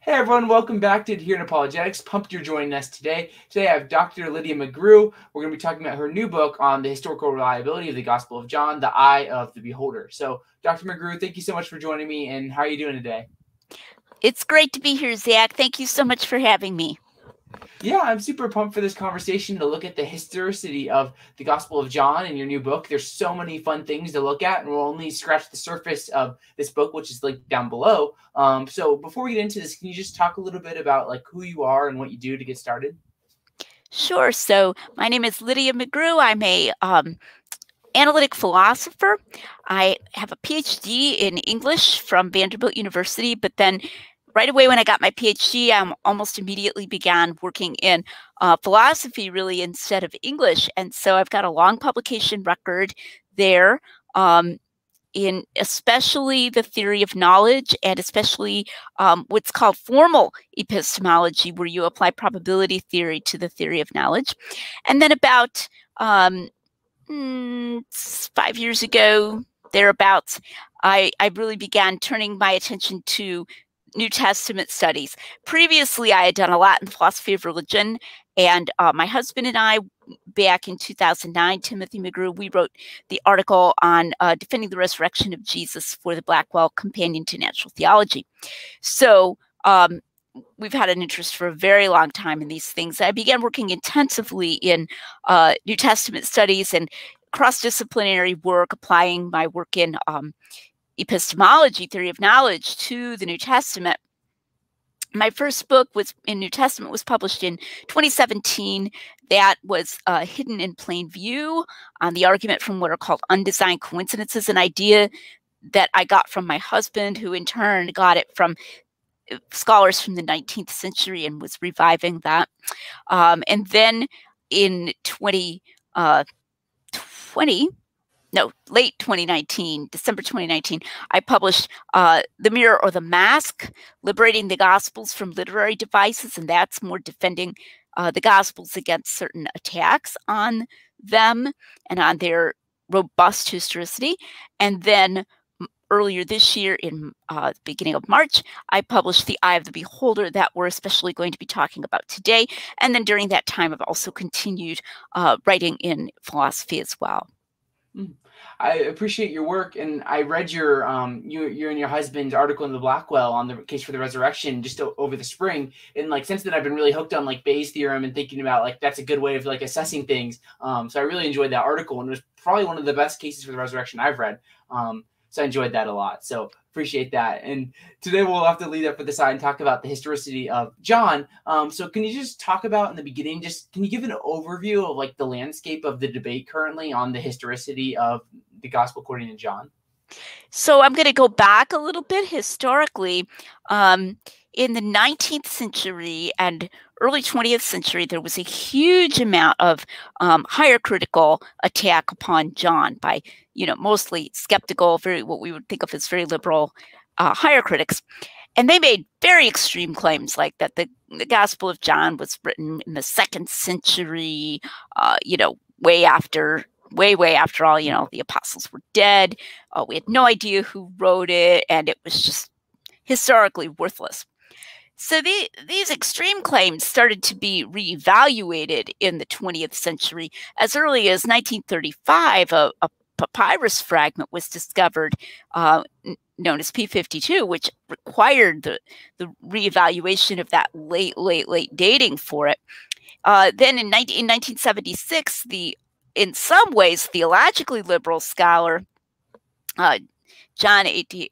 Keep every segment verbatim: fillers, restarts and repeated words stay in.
Hey everyone, welcome back to Here in Apologetics. Pumped you're joining us today. Today I have Doctor Lydia McGrew. We're going to be talking about her new book on the historical reliability of the Gospel of John, The Eye of the Beholder. So, Doctor McGrew, thank you so much for joining me, and how are you doing today? It's great to be here, Zach. Thank you so much for having me. Yeah, I'm super pumped for this conversation to look at the historicity of the Gospel of John in your new book. There's so many fun things to look at, and we'll only scratch the surface of this book, which is linked down below. Um, so before we get into this, can you just talk a little bit about like who you are and what you do to get started? Sure. So my name is Lydia McGrew. I'm a um, analytic philosopher. I have a PhD in English from Vanderbilt University, but then right away when I got my PhD, I almost immediately began working in uh, philosophy, really, instead of English. And so I've got a long publication record there um, in especially the theory of knowledge and especially um, what's called formal epistemology, where you apply probability theory to the theory of knowledge. And then about um, five years ago, thereabouts, I, I really began turning my attention to New Testament studies. Previously, I had done a lot in philosophy of religion, and uh, my husband and I, back in two thousand nine, Timothy McGrew, we wrote the article on uh, defending the resurrection of Jesus for the Blackwell Companion to Natural Theology. So um, we've had an interest for a very long time in these things. I began working intensively in uh, New Testament studies and cross-disciplinary work, applying my work in um, epistemology, theory of knowledge, to the New Testament. My first book was in New Testament was published in twenty seventeen. That was uh, Hidden in Plain View, on the argument from what are called undesigned coincidences, an idea that I got from my husband, who in turn got it from scholars from the nineteenth century and was reviving that. Um, and then in twenty twenty, No, late twenty nineteen, December twenty nineteen, I published uh, The Mirror or the Mask, Liberating the Gospels from Literary Devices, and that's more defending uh, the Gospels against certain attacks on them and on their robust historicity. And then earlier this year, in uh, the beginning of March, I published The Eye of the Beholder, that we're especially going to be talking about today. And then during that time, I've also continued uh, writing in philosophy as well. I appreciate your work, and I read your um you you and your husband's article in the Blackwell on the case for the resurrection just over the spring, and like since then I've been really hooked on like Bayes' theorem and thinking about like that's a good way of like assessing things. Um, so I really enjoyed that article, and it was probably one of the best cases for the resurrection I've read. Um, so I enjoyed that a lot. So appreciate that. And today we'll have to leave that for the side and talk about the historicity of John. Um, so can you just talk about in the beginning, just can you give an overview of like the landscape of the debate currently on the historicity of the Gospel according to John? So I'm going to go back a little bit historically. Um, in the nineteenth century and early twentieth century, there was a huge amount of um, higher critical attack upon John by, you know, mostly skeptical, very what we would think of as very liberal uh, higher critics. And they made very extreme claims like that the, the Gospel of John was written in the second century, uh, you know, way after, way, way after all, you know, the apostles were dead. Uh, we had no idea who wrote it, and it was just historically worthless. So the, these extreme claims started to be reevaluated in the twentieth century. As early as nineteen thirty-five, a, a papyrus fragment was discovered uh, known as P fifty-two, which required the, the reevaluation of that late, late, late dating for it. Uh, then in, in nineteen seventy-six, the, in some ways, theologically liberal scholar uh, John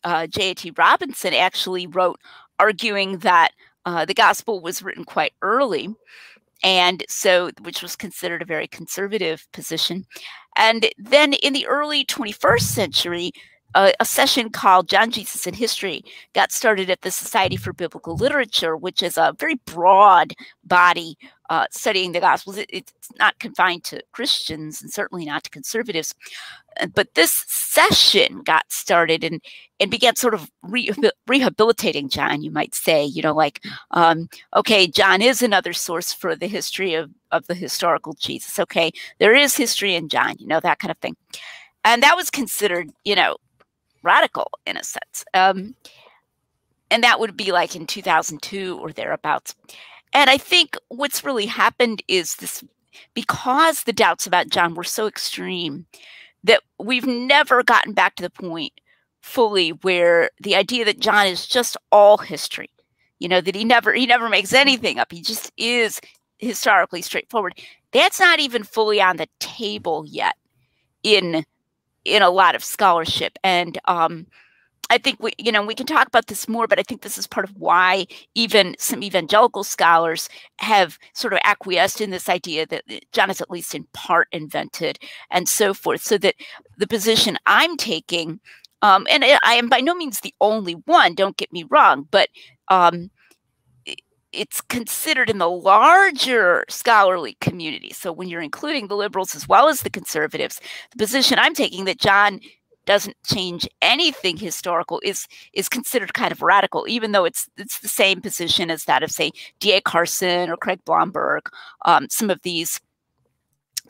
uh, J. A. T. Robinson actually wrote arguing that uh, the gospel was written quite early, and so which was considered a very conservative position. And then in the early twenty-first century, uh, a session called John, Jesus, and History got started at the Society for Biblical Literature, which is a very broad body uh, studying the Gospels. It, it's not confined to Christians and certainly not to conservatives. But this session got started and, and began sort of re rehabilitating John, you might say, you know, like, um, okay, John is another source for the history of, of the historical Jesus. Okay, there is history in John, you know, that kind of thing. And that was considered, you know, radical in a sense. Um, And that would be like in two thousand two or thereabouts. And I think what's really happened is this, because the doubts about John were so extreme, that we've never gotten back to the point fully where the idea that John is just all history, you know, that he never, he never makes anything up. He just is historically straightforward. That's not even fully on the table yet in, in a lot of scholarship. And, um, I think we, you know, we can talk about this more, but I think this is part of why even some evangelical scholars have sort of acquiesced in this idea that John is at least in part invented and so forth. So that the position I'm taking, um, and I am by no means the only one, don't get me wrong, but um, it's considered in the larger scholarly community. So when you're including the liberals as well as the conservatives, the position I'm taking that John doesn't change anything historical is is considered kind of radical, even though it's it's the same position as that of, say, D. A. Carson or Craig Blomberg, um, some of these,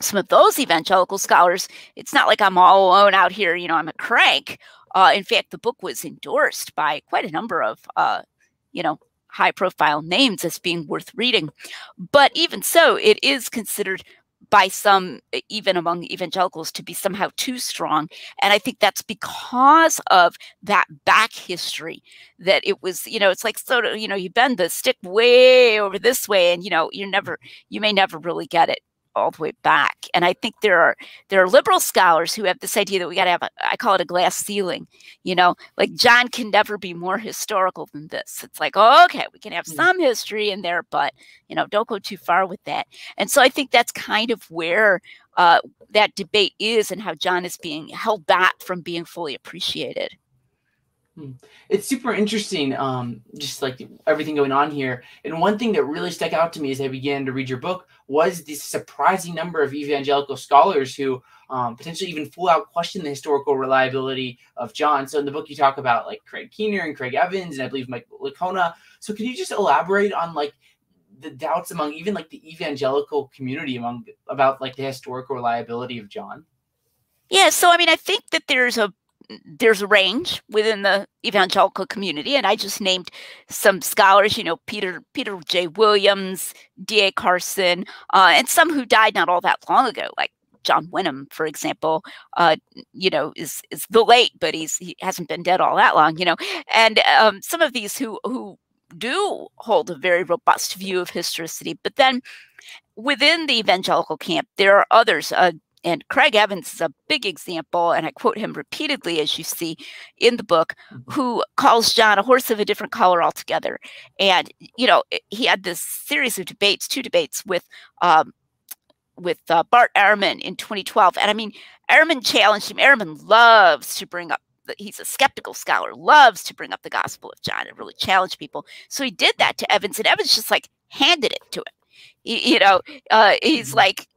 some of those evangelical scholars. It's not like I'm all alone out here. You know, I'm a crank. Uh, in fact, the book was endorsed by quite a number of, uh, you know, high profile names as being worth reading. But even so, it is considered by some, even among evangelicals, to be somehow too strong. And I think that's because of that back history, that it was, you know, it's like sort of, you know, you bend the stick way over this way and, you know, you're never, you may never really get it all the way back. And I think there are, there are liberal scholars who have this idea that we got to have, a, I call it a glass ceiling, you know, like John can never be more historical than this. It's like, oh, okay, we can have some history in there, but, you know, don't go too far with that. And so I think that's kind of where uh, that debate is and how John is being held back from being fully appreciated. It's super interesting, um, just like everything going on here. And one thing that really stuck out to me as I began to read your book was the surprising number of evangelical scholars who um, potentially even full out question the historical reliability of John. So in the book, you talk about like Craig Keener and Craig Evans, and I believe Mike Lacona. So could you just elaborate on like the doubts among even like the evangelical community among about like the historical reliability of John? Yeah. So, I mean, I think that there's a There's a range within the evangelical community, and I just named some scholars, you know, Peter Peter J. Williams, D. A. Carson, uh, and some who died not all that long ago, like John Wenham, for example. Uh, you know, is is the late, but he's he hasn't been dead all that long, you know. And um, some of these who who do hold a very robust view of historicity, but then within the evangelical camp, there are others. Uh, And Craig Evans is a big example, and I quote him repeatedly, as you see in the book, who calls John a horse of a different color altogether. And, you know, he had this series of debates, two debates with um, with uh, Bart Ehrman in twenty twelve. And, I mean, Ehrman challenged him. Ehrman loves to bring up, the, he's a skeptical scholar, loves to bring up the Gospel of John and really challenge people. So he did that to Evans, and Evans just, like, handed it to him. He, you know, uh, he's like,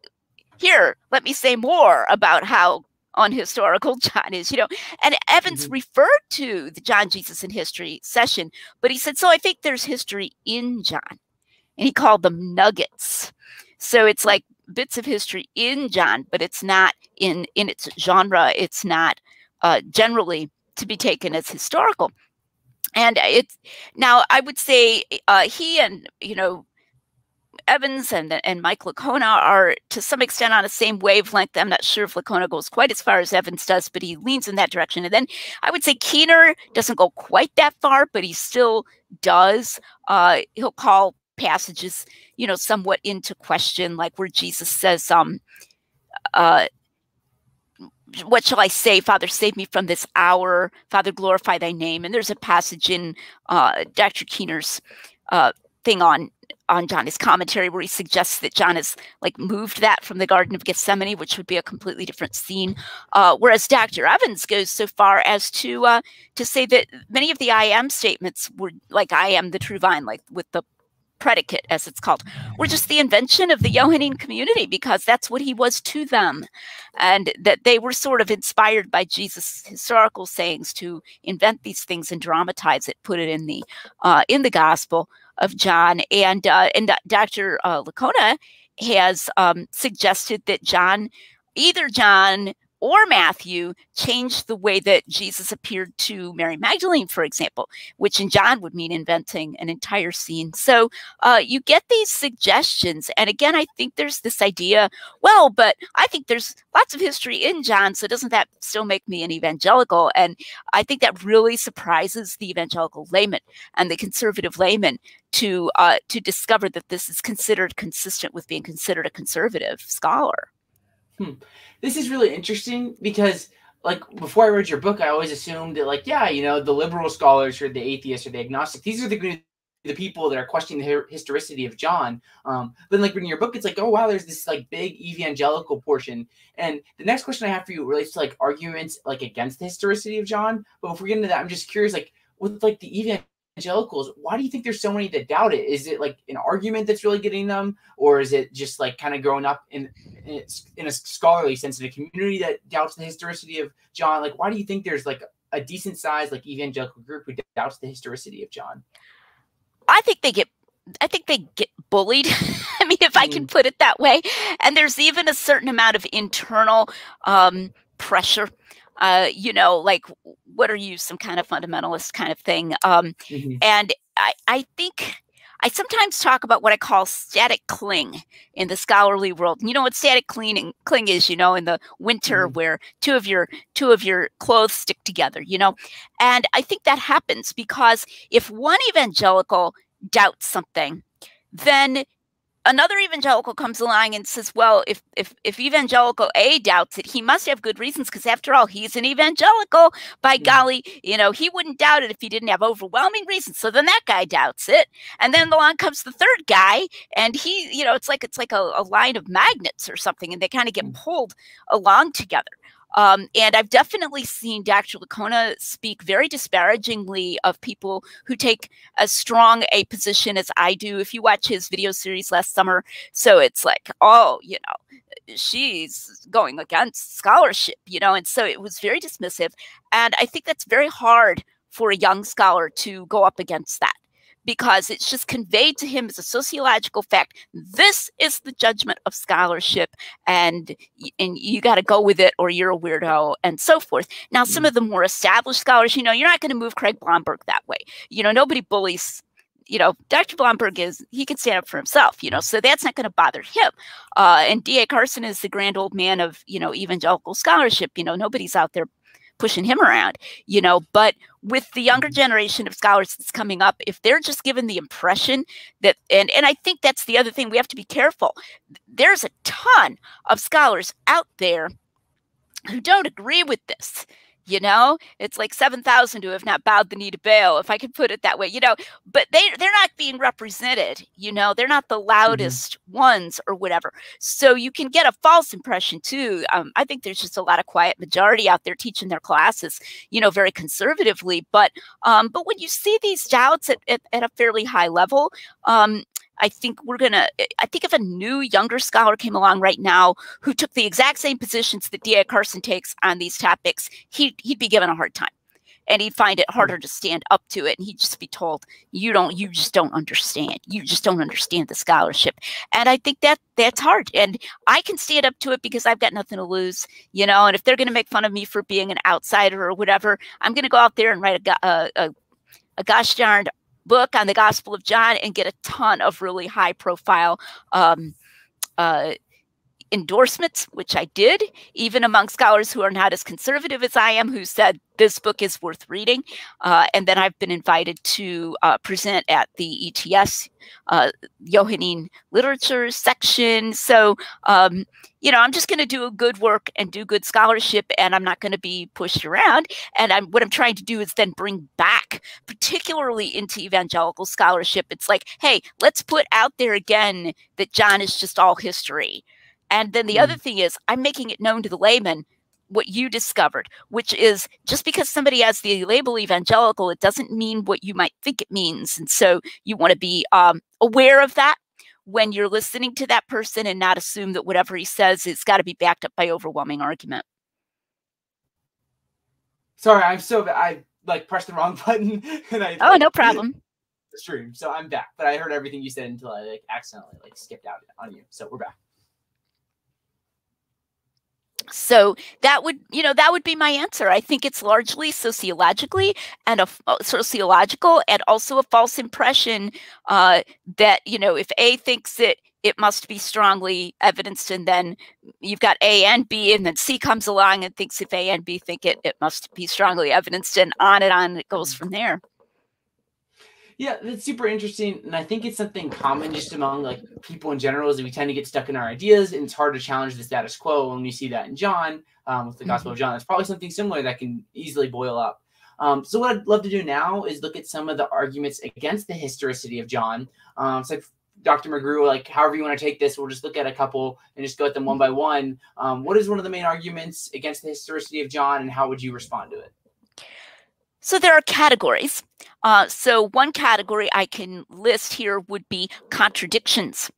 here, let me say more about how unhistorical John is, you know. And Evans mm-hmm. referred to the John, Jesus, and History session, but he said, so I think there's history in John. And he called them nuggets. So it's like bits of history in John, but it's not in, in its genre. It's not uh, generally to be taken as historical. And it's, now I would say uh, he and, you know, Evans and, and Mike Lacona are to some extent on the same wavelength. I'm not sure if Lacona goes quite as far as Evans does, but he leans in that direction. And then I would say Keener doesn't go quite that far, but he still does. Uh, he'll call passages, you know, somewhat into question, like where Jesus says, um, uh, what shall I say? Father, save me from this hour. Father, glorify thy name. And there's a passage in uh, Doctor Keener's uh, thing on on John's commentary where he suggests that John has like moved that from the Garden of Gethsemane, which would be a completely different scene. Uh, whereas Doctor Evans goes so far as to uh, to say that many of the I am statements were like, I am the true vine, like with the predicate as it's called, were just the invention of the Johannine community because that's what he was to them. And that they were sort of inspired by Jesus' historical sayings to invent these things and dramatize it, put it in the, uh, in the gospel of John. And uh, and Doctor Uh, Lacona has um, suggested that John, either John or Matthew changed the way that Jesus appeared to Mary Magdalene, for example, which in John would mean inventing an entire scene. So uh, you get these suggestions. And again, I think there's this idea, well, but I think there's lots of history in John, so doesn't that still make me an evangelical? And I think that really surprises the evangelical layman and the conservative layman to, uh, to discover that this is considered consistent with being considered a conservative scholar. Hmm. This is really interesting because, like, before I read your book, I always assumed that, like, yeah, you know, the liberal scholars or the atheists or the agnostics, these are the the people that are questioning the historicity of John. Um, but, like, reading your book, it's like, oh, wow, there's this, like, big evangelical portion. And the next question I have for you relates to, like, arguments, like, against the historicity of John. But if we get into that, I'm just curious, like, with, like, the evangelicals, Evangelicals, why do you think there's so many that doubt it? Is it like an argument that's really getting them, or is it just like kind of growing up in in, in a scholarly sense in a community that doubts the historicity of John? Like, why do you think there's like a decent sized like evangelical group who doubts the historicity of John? I think they get, I think they get bullied. I mean, if I can put it that way. And there's even a certain amount of internal um, pressure. Uh, you know, like, what are you, some kind of fundamentalist kind of thing? Um, mm-hmm. And I, I think I sometimes talk about what I call static cling in the scholarly world. And you know what static cling, cling is, you know, in the winter mm-hmm. where two of your two of your clothes stick together, you know. And I think that happens because if one evangelical doubts something, then another evangelical comes along and says, well, if, if, if evangelical A doubts it, he must have good reasons because after all, he's an evangelical. By yeah. golly, you know, he wouldn't doubt it if he didn't have overwhelming reasons. So then that guy doubts it. And then along comes the third guy and he, you know, it's like, it's like a, a line of magnets or something, and they kind of get pulled along together. Um, and I've definitely seen Doctor Lacona speak very disparagingly of people who take as strong a position as I do. If you watch his video series last summer, so it's like, oh, you know, she's going against scholarship, you know, and so it was very dismissive. And I think that's very hard for a young scholar to go up against that, because it's just conveyed to him as a sociological fact. This is the judgment of scholarship, and, and you got to go with it or you're a weirdo and so forth. Now, some of the more established scholars, you know, you're not going to move Craig Blomberg that way. You know, nobody bullies, you know, Doctor Blomberg is, he can stand up for himself, you know, so that's not going to bother him. Uh, and D A Carson is the grand old man of, you know, evangelical scholarship. You know, nobody's out there pushing him around, you know, but with the younger generation of scholars that's coming up, if they're just given the impression that, and, and I think that's the other thing, we have to be careful. There's a ton of scholars out there who don't agree with this, you know, it's like seven thousand who have not bowed the knee to Baal, if I could put it that way, you know, but they, they're not being represented, you know, they're not the loudest mm-hmm. ones or whatever. So you can get a false impression too. Um, I think there's just a lot of quiet majority out there teaching their classes, you know, very conservatively, but, um, but when you see these doubts at, at, at a fairly high level, um, I think we're going to, I think if a new younger scholar came along right now who took the exact same positions that D A Carson takes on these topics, he, he'd be given a hard time and he'd find it harder to stand up to it. And he'd just be told, you don't, you just don't understand. You just don't understand the scholarship. And I think that that's hard. And I can stand up to it because I've got nothing to lose, you know, and if they're going to make fun of me for being an outsider or whatever, I'm going to go out there and write a, a, a, a gosh darned book on the Gospel of John and get a ton of really high profile um, uh, endorsements, which I did, even among scholars who are not as conservative as I am, who said this book is worth reading. Uh, and then I've been invited to uh, present at the E T S uh, Johannine Literature section. So, um, you know, I'm just going to do good work and do good scholarship, and I'm not going to be pushed around. And I'm, what I'm trying to do is then bring back, particularly into evangelical scholarship, it's like, hey, let's put out there again that John is just all history. And then the other thing is, I'm making it known to the layman what you discovered, which is just because somebody has the label evangelical, it doesn't mean what you might think it means. And so you want to be um, aware of that when you're listening to that person and not assume that whatever he says is got to be backed up by overwhelming argument. Sorry, I'm so bad. I like pressed the wrong button. And I, oh, like, no problem. Stream, so I'm back. But I heard everything you said until I like accidentally like skipped out on you. So we're back. So that would, you know, that would be my answer. I think it's largely sociologically and a sociological and also a false impression uh, that, you know, if A thinks it, it must be strongly evidenced, and then you've got A and B, and then C comes along and thinks if A and B think it, it must be strongly evidenced, and on and on it goes from there. Yeah, that's super interesting, and I think it's something common just among like people in general is that we tend to get stuck in our ideas, and it's hard to challenge the status quo. When you see that in John, um, with the Gospel mm-hmm. of John, it's probably something similar that can easily boil up. Um, so what I'd love to do now is look at some of the arguments against the historicity of John. Um, so Doctor McGrew, like however you want to take this, we'll just look at a couple and just go at them one by one. Um, what is one of the main arguments against the historicity of John, and how would you respond to it? So there are categories. Uh, so one category I can list here would be contradictions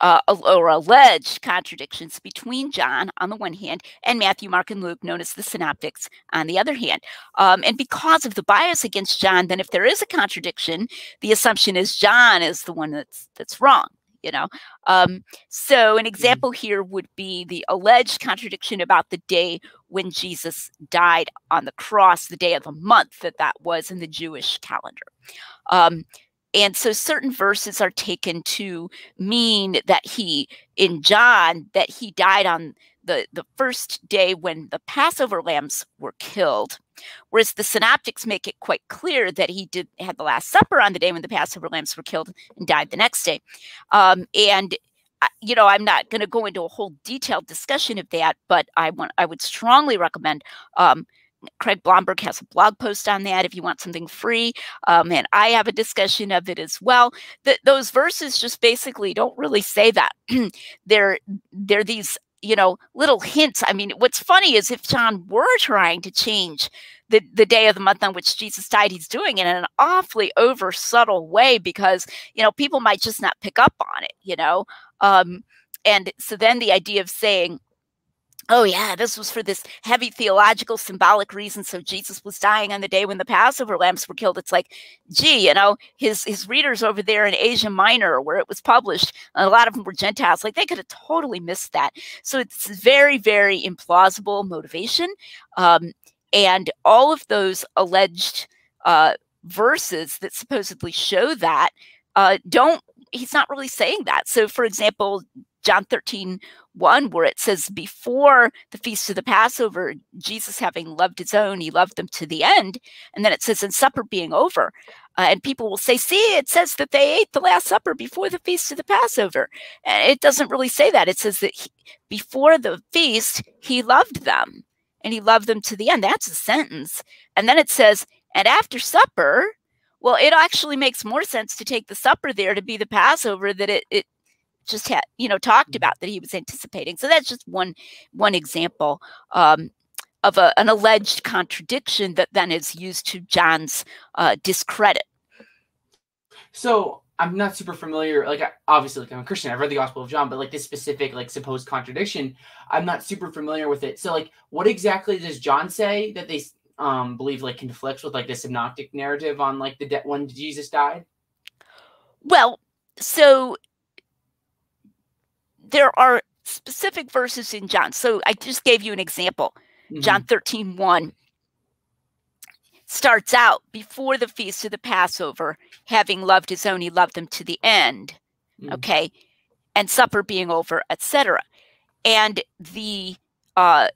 uh, or alleged contradictions between John on the one hand and Matthew, Mark, and Luke, known as the synoptics, on the other hand. Um, and because of the bias against John, then if there is a contradiction, the assumption is John is the one that's that's wrong. You know, um, so an example here would be the alleged contradiction about the day when Jesus died on the cross, the day of the month that that was in the Jewish calendar. Um, and so certain verses are taken to mean that he, in John, that he died on the, the first day when the Passover lambs were killed. Whereas the synoptics make it quite clear that he did had the Last Supper on the day when the Passover lambs were killed and died the next day. Um, and, you know, I'm not going to go into a whole detailed discussion of that, but I want I would strongly recommend um, Craig Blomberg has a blog post on that if you want something free. Um, and I have a discussion of it as well. Th those verses just basically don't really say that. they're, they're these you know, little hints. I mean, what's funny is if John were trying to change the, the day of the month on which Jesus died, he's doing it in an awfully over subtle way because, you know, people might just not pick up on it, you know? Um, and so then the idea of saying, oh yeah, this was for this heavy theological symbolic reason. So Jesus was dying on the day when the Passover lambs were killed. It's like, gee, you know, his his readers over there in Asia Minor where it was published, and a lot of them were Gentiles, like they could have totally missed that. So it's very, very implausible motivation. Um, and all of those alleged uh, verses that supposedly show that uh, don't, he's not really saying that. So for example, John thirteen, one, where it says, before the feast of the Passover, Jesus having loved his own, he loved them to the end. And then it says, and supper being over. Uh, and people will say, see, it says that they ate the Last Supper before the feast of the Passover. And it doesn't really say that. It says that he, before the feast, he loved them. And he loved them to the end. That's a sentence. And then it says, and after supper, well, it actually makes more sense to take the supper there to be the Passover that it, it just had, you know, talked about that he was anticipating. So that's just one one example um, of a, an alleged contradiction that then is used to John's uh, discredit. So I'm not super familiar, like I, obviously like I'm a Christian, I've read the Gospel of John, but like this specific like supposed contradiction, I'm not super familiar with it. So like what exactly does John say that they um, believe like conflicts with like the synoptic narrative on like the when Jesus died? Well, so there are specific verses in John. So I just gave you an example. Mm-hmm. John thirteen, one starts out before the feast of the Passover, having loved his own, he loved them to the end. Mm-hmm. Okay. And supper being over, et cetera. And the uh,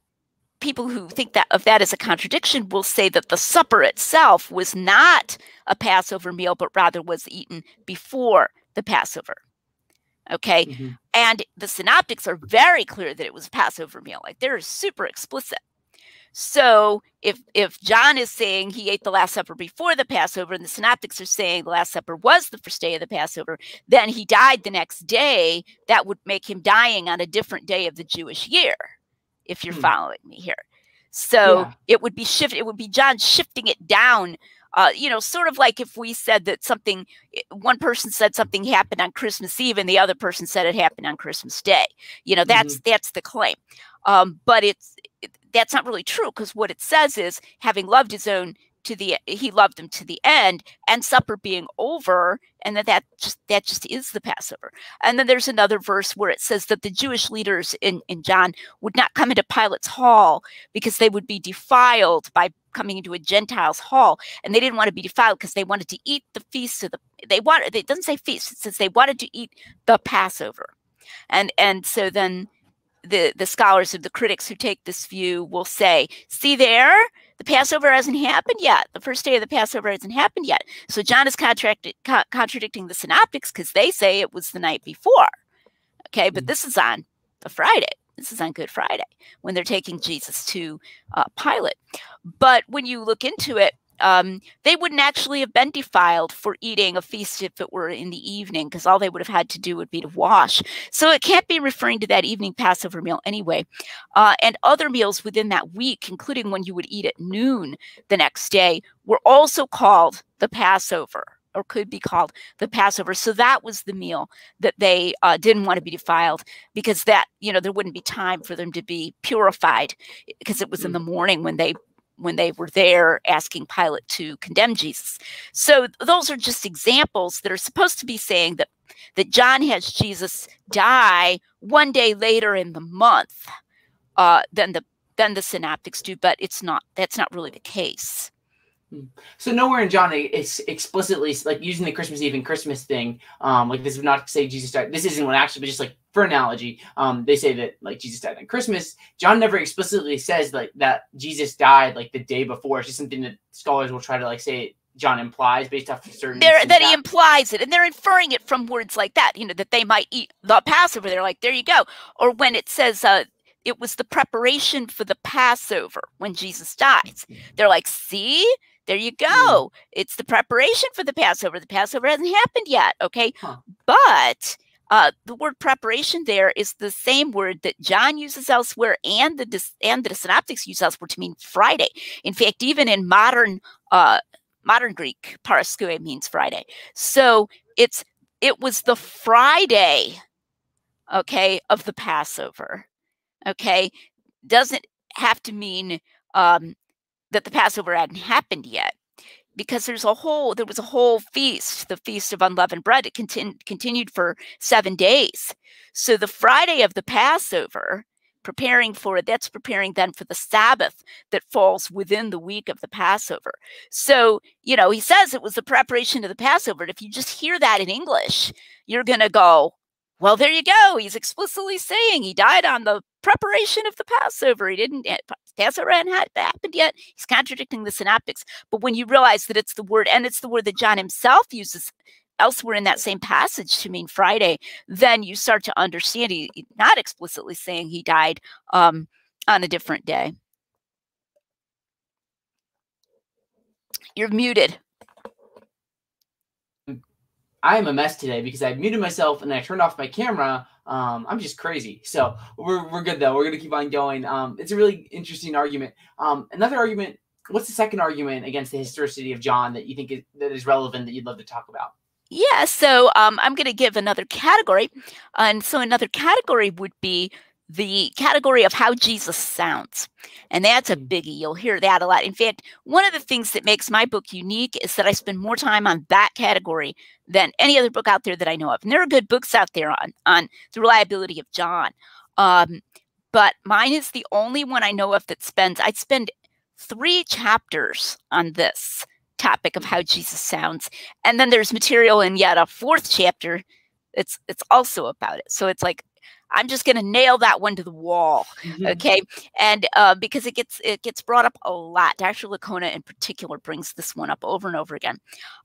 people who think that of that as a contradiction will say that the supper itself was not a Passover meal, but rather was eaten before the Passover. Okay. Mm-hmm. And the synoptics are very clear that it was a Passover meal. Like they're super explicit. So if, if John is saying he ate the Last Supper before the Passover and the synoptics are saying the Last Supper was the first day of the Passover, then he died the next day. That would make him dying on a different day of the Jewish year. If you're hmm. following me here. So yeah. it would be shift. It would be John shifting it down. Uh, you know, sort of like if we said that something, one person said something happened on Christmas Eve and the other person said it happened on Christmas Day. You know, that's mm-hmm. that's the claim. Um, but it's it, that's not really true because what it says is having loved his own to the, he loved them to the end, and supper being over, and that that just, that just is the Passover. And then there's another verse where it says that the Jewish leaders in, in John would not come into Pilate's hall because they would be defiled by coming into a Gentile's hall, and they didn't want to be defiled because they wanted to eat the feast of the, they wanted, it doesn't say feast, it says they wanted to eat the Passover. And, and so then the, the scholars or the critics who take this view will say, see there, the Passover hasn't happened yet. The first day of the Passover hasn't happened yet. So John is contracted, co contradicting the synoptics because they say it was the night before. Okay, but this is on a Friday. This is on Good Friday when they're taking Jesus to uh, Pilate. But when you look into it, um, they wouldn't actually have been defiled for eating a feast if it were in the evening, because all they would have had to do would be to wash. So it can't be referring to that evening Passover meal anyway. Uh, and other meals within that week, including when you would eat at noon the next day, were also called the Passover, or could be called the Passover. So that was the meal that they uh, didn't want to be defiled, because that, you know, there wouldn't be time for them to be purified, because it was in the morning when they when they were there asking Pilate to condemn Jesus. So those are just examples that are supposed to be saying that, that John has Jesus die one day later in the month uh, than the than the synoptics do, but it's not, that's not really the case. So nowhere in John it's explicitly like using the Christmas Eve and Christmas thing, um, like this would not say Jesus died. This isn't what actually, but just like for analogy, um, they say that like Jesus died on Christmas. John never explicitly says like that Jesus died like the day before. It's just something that scholars will try to like say John implies based off of certain there, that he implies it, and they're inferring it from words like that. You know, that they might eat the Passover. They're like, there you go. Or when it says uh, it was the preparation for the Passover when Jesus dies, they're like, see. There you go. It's the preparation for the Passover. The Passover hasn't happened yet, okay? Huh. But uh, the word preparation there is the same word that John uses elsewhere, and the and the synoptics use elsewhere to mean Friday. In fact, even in modern uh, modern Greek, paraskuē means Friday. So it's it was the Friday, okay, of the Passover. Okay, doesn't have to mean. Um, that the Passover hadn't happened yet, because there's a whole, there was a whole feast, the Feast of Unleavened Bread. It continu continued for seven days. So the Friday of the Passover, preparing for it, that's preparing then for the Sabbath that falls within the week of the Passover. So, you know, he says it was the preparation of the Passover. And if you just hear that in English, you're going to go, well, there you go. He's explicitly saying he died on the preparation of the Passover. He didn't, Passover hadn't happened yet. He's contradicting the synoptics. But when you realize that it's the word, and it's the word that John himself uses elsewhere in that same passage to mean Friday, then you start to understand he's not explicitly saying he died um, on a different day. You're muted. I'm a mess today because I muted myself and I turned off my camera. Um, I'm just crazy. So we're, we're good though. We're going to keep on going. Um, it's a really interesting argument. Um, another argument, what's the second argument against the historicity of John that you think is, that is relevant that you'd love to talk about? Yeah. So um, I'm going to give another category. And so another category would be the category of how Jesus sounds. And that's a biggie. You'll hear that a lot. In fact, one of the things that makes my book unique is that I spend more time on that category than any other book out there that I know of. And there are good books out there on, on the reliability of John. Um, but mine is the only one I know of that spends, I'd spend three chapters on this topic of how Jesus sounds. And then there's material in yet a fourth chapter. It's, it's also about it. So it's like, I'm just going to nail that one to the wall, mm-hmm. okay? And uh, because it gets it gets brought up a lot. Doctor Lacona in particular brings this one up over and over again.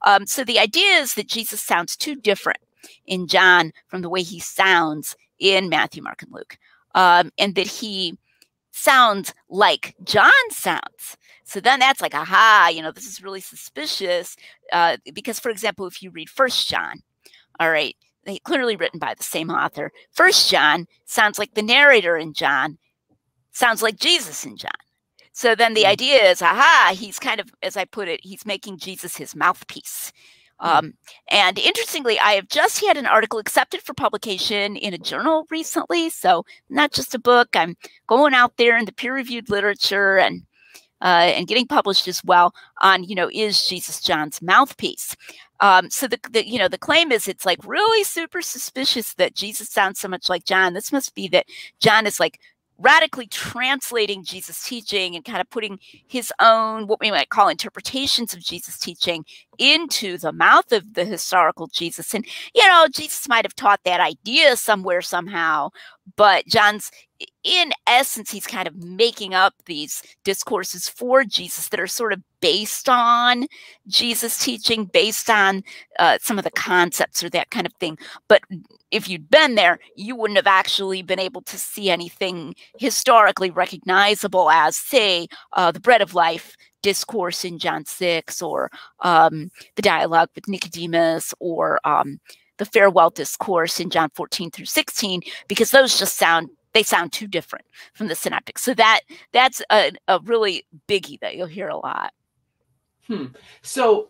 Um, so the idea is that Jesus sounds too different in John from the way he sounds in Matthew, Mark, and Luke, um, and that he sounds like John sounds. So then that's like, aha, you know, this is really suspicious uh, because, for example, if you read First John, all right, clearly written by the same author. First John sounds like the narrator in John, sounds like Jesus in John. So then the idea is, aha, he's kind of, as I put it, he's making Jesus his mouthpiece. Um, and interestingly, I have just had an article accepted for publication in a journal recently. So not just a book, I'm going out there in the peer-reviewed literature and uh, and getting published as well on, you know, is Jesus John's mouthpiece? Um, so the, the, you know, the claim is it's like really super suspicious that Jesus sounds so much like John. This must be that John is like radically translating Jesus' teaching and kind of putting his own, what we might call interpretations of Jesus' teaching into the mouth of the historical Jesus. And, you know, Jesus might have taught that idea somewhere, somehow, but John's, in essence, he's kind of making up these discourses for Jesus that are sort of based on Jesus' teaching, based on uh, some of the concepts or that kind of thing. But if you'd been there, you wouldn't have actually been able to see anything historically recognizable as, say, uh, the bread of life discourse in John six, or um, the dialogue with Nicodemus, or um, the farewell discourse in John fourteen through sixteen, because those just sound, they sound too different from the synoptics. So that that's a, a really biggie that you'll hear a lot. Hmm. So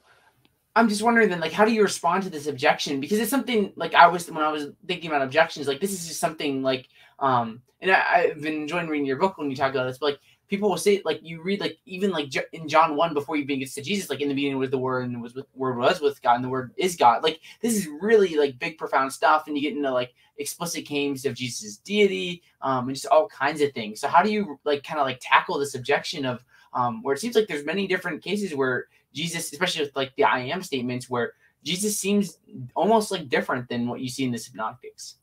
I'm just wondering then, like, how do you respond to this objection? Because it's something like I was, when I was thinking about objections, like, this is just something like, um, and I, I've been enjoying reading your book when you talk about this, but like, people will say, like, you read, like, even like in John one, before you even gets to Jesus, like, in the beginning was the Word, and was with, Word was with God, and the Word is God. Like, this is really like big, profound stuff. And you get into like explicit claims of Jesus' deity, um, and just all kinds of things. So how do you like kind of like tackle this objection of um, where it seems like there's many different cases where Jesus, especially with like the I am statements, where Jesus seems almost like different than what you see in the synoptics?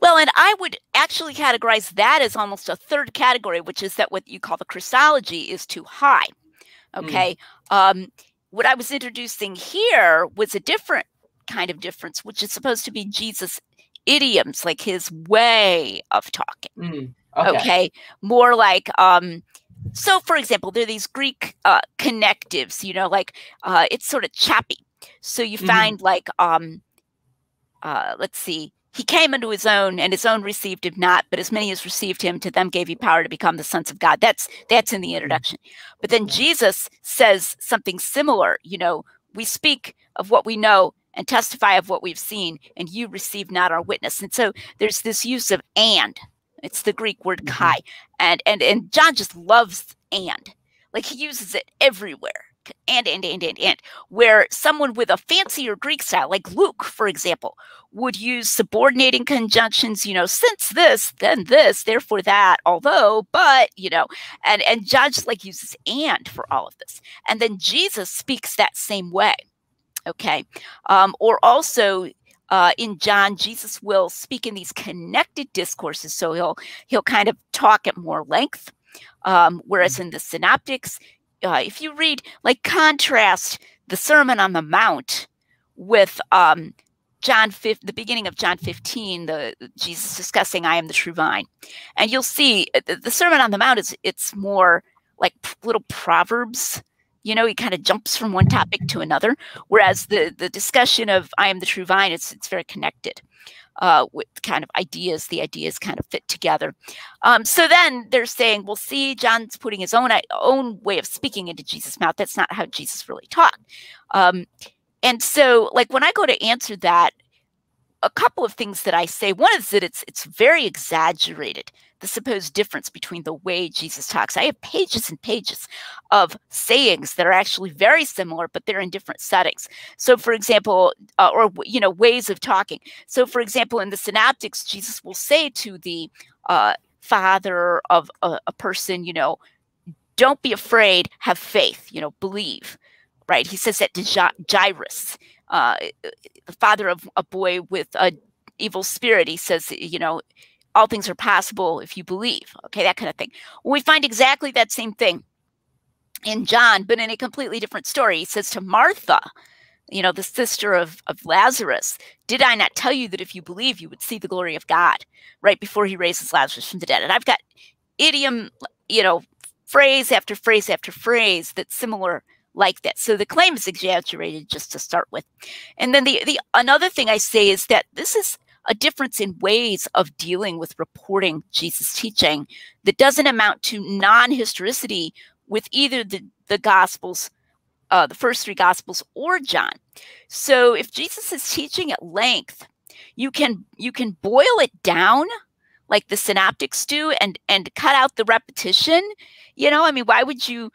Well, and I would actually categorize that as almost a third category, which is that what you call the Christology is too high. Okay. Mm. Um, what I was introducing here was a different kind of difference, which is supposed to be Jesus' idioms, like his way of talking. Mm. Okay. Okay. More like, um, so for example, there are these Greek uh, connectives, you know, like uh, it's sort of choppy. So you find mm. like, um, uh, let's see, he came into his own, and his own received him not, but as many as received him, to them gave he power to become the sons of God. That's that's in the introduction. But then Jesus says something similar. You know, we speak of what we know and testify of what we've seen, and you receive not our witness. And so there's this use of and. It's the Greek word kai. And and and John just loves and. Like, he uses it everywhere. And, and, and, and, and, where someone with a fancier Greek style, like Luke, for example, would use subordinating conjunctions, you know, since this, then this, therefore that, although, but, you know, and, and John just like uses and for all of this. And then Jesus speaks that same way. Okay. Um, or also, Uh, in John, Jesus will speak in these connected discourses. So he'll, he'll kind of talk at more length. Um, whereas in the synoptics, Uh, if you read, like, contrast the Sermon on the Mount with um, John five, the beginning of John fifteen, the Jesus discussing I am the true vine, and you'll see the, the Sermon on the Mount is it's more like little proverbs. You know, he kind of jumps from one topic to another, whereas the the discussion of I am the true vine, it's it's very connected. Uh, with kind of ideas, the ideas kind of fit together. Um, so then they're saying, well, see, John's putting his own own way of speaking into Jesus' mouth. That's not how Jesus really talked. Um, and so, like, when I go to answer that, a couple of things that I say. One is that it's it's very exaggerated, the supposed difference between the way Jesus talks. I have pages and pages of sayings that are actually very similar, but they're in different settings. So, for example, uh, or, you know, ways of talking. So, for example, in the synoptics, Jesus will say to the uh, father of a, a person, you know, don't be afraid, have faith, you know, believe, right? He says that to Jairus, uh, the father of a boy with an evil spirit. He says, you know, all things are possible if you believe. Okay, that kind of thing. Well, we find exactly that same thing in John, but in a completely different story. He says to Martha, you know, the sister of, of Lazarus, did I not tell you that if you believe, you would see the glory of God, right before he raises Lazarus from the dead? And I've got idiom, you know, phrase after phrase after phrase that's similar like that. So the claim is exaggerated just to start with. And then the, the another thing I say is that this is a difference in ways of dealing with reporting Jesus' teaching that doesn't amount to non-historicity with either the, the Gospels, uh, the first three Gospels, or John. So if Jesus is teaching at length, you can you can boil it down like the synoptics do and and cut out the repetition. You know, I mean, why would you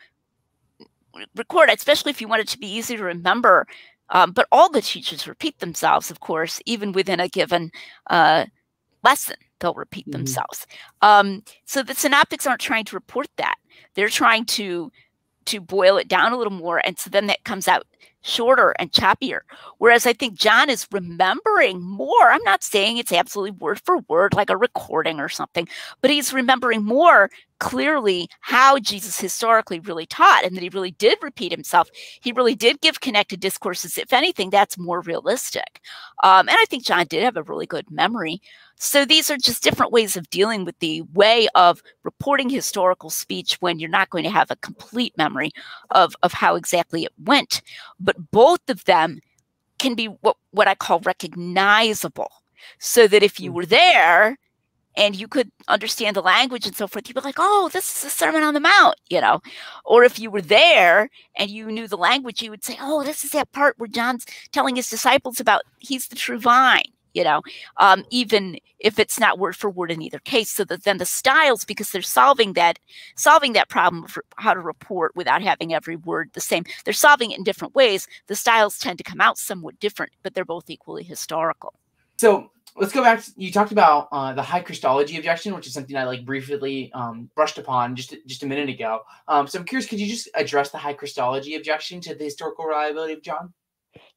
record, especially if you want it to be easy to remember. Um, but all the teachers repeat themselves, of course, even within a given uh, lesson, they'll repeat mm-hmm. themselves. Um, so the synoptics aren't trying to report that. They're trying to to boil it down a little more. And so then that comes out shorter and choppier. Whereas I think John is remembering more. I'm not saying it's absolutely word for word, like a recording or something, but he's remembering more clearly how Jesus historically really taught and that he really did repeat himself. He really did give connected discourses. If anything, that's more realistic. Um, and I think John did have a really good memory. So these are just different ways of dealing with the way of reporting historical speech when you're not going to have a complete memory of, of how exactly it went. But both of them can be what, what I call recognizable, so that if you were there and you could understand the language and so forth, you'd be like, oh, this is the Sermon on the Mount, you know. Or if you were there and you knew the language, you would say, oh, this is that part where John's telling his disciples about he's the true vine. You know, um, even if it's not word for word in either case, so that then the styles, because they're solving that, solving that problem of how to report without having every word the same, they're solving it in different ways. The styles tend to come out somewhat different, but they're both equally historical. So let's go back to, you talked about uh, the high Christology objection, which is something I like briefly um, brushed upon just, just a minute ago. Um, so I'm curious, could you just address the high Christology objection to the historical reliability of John?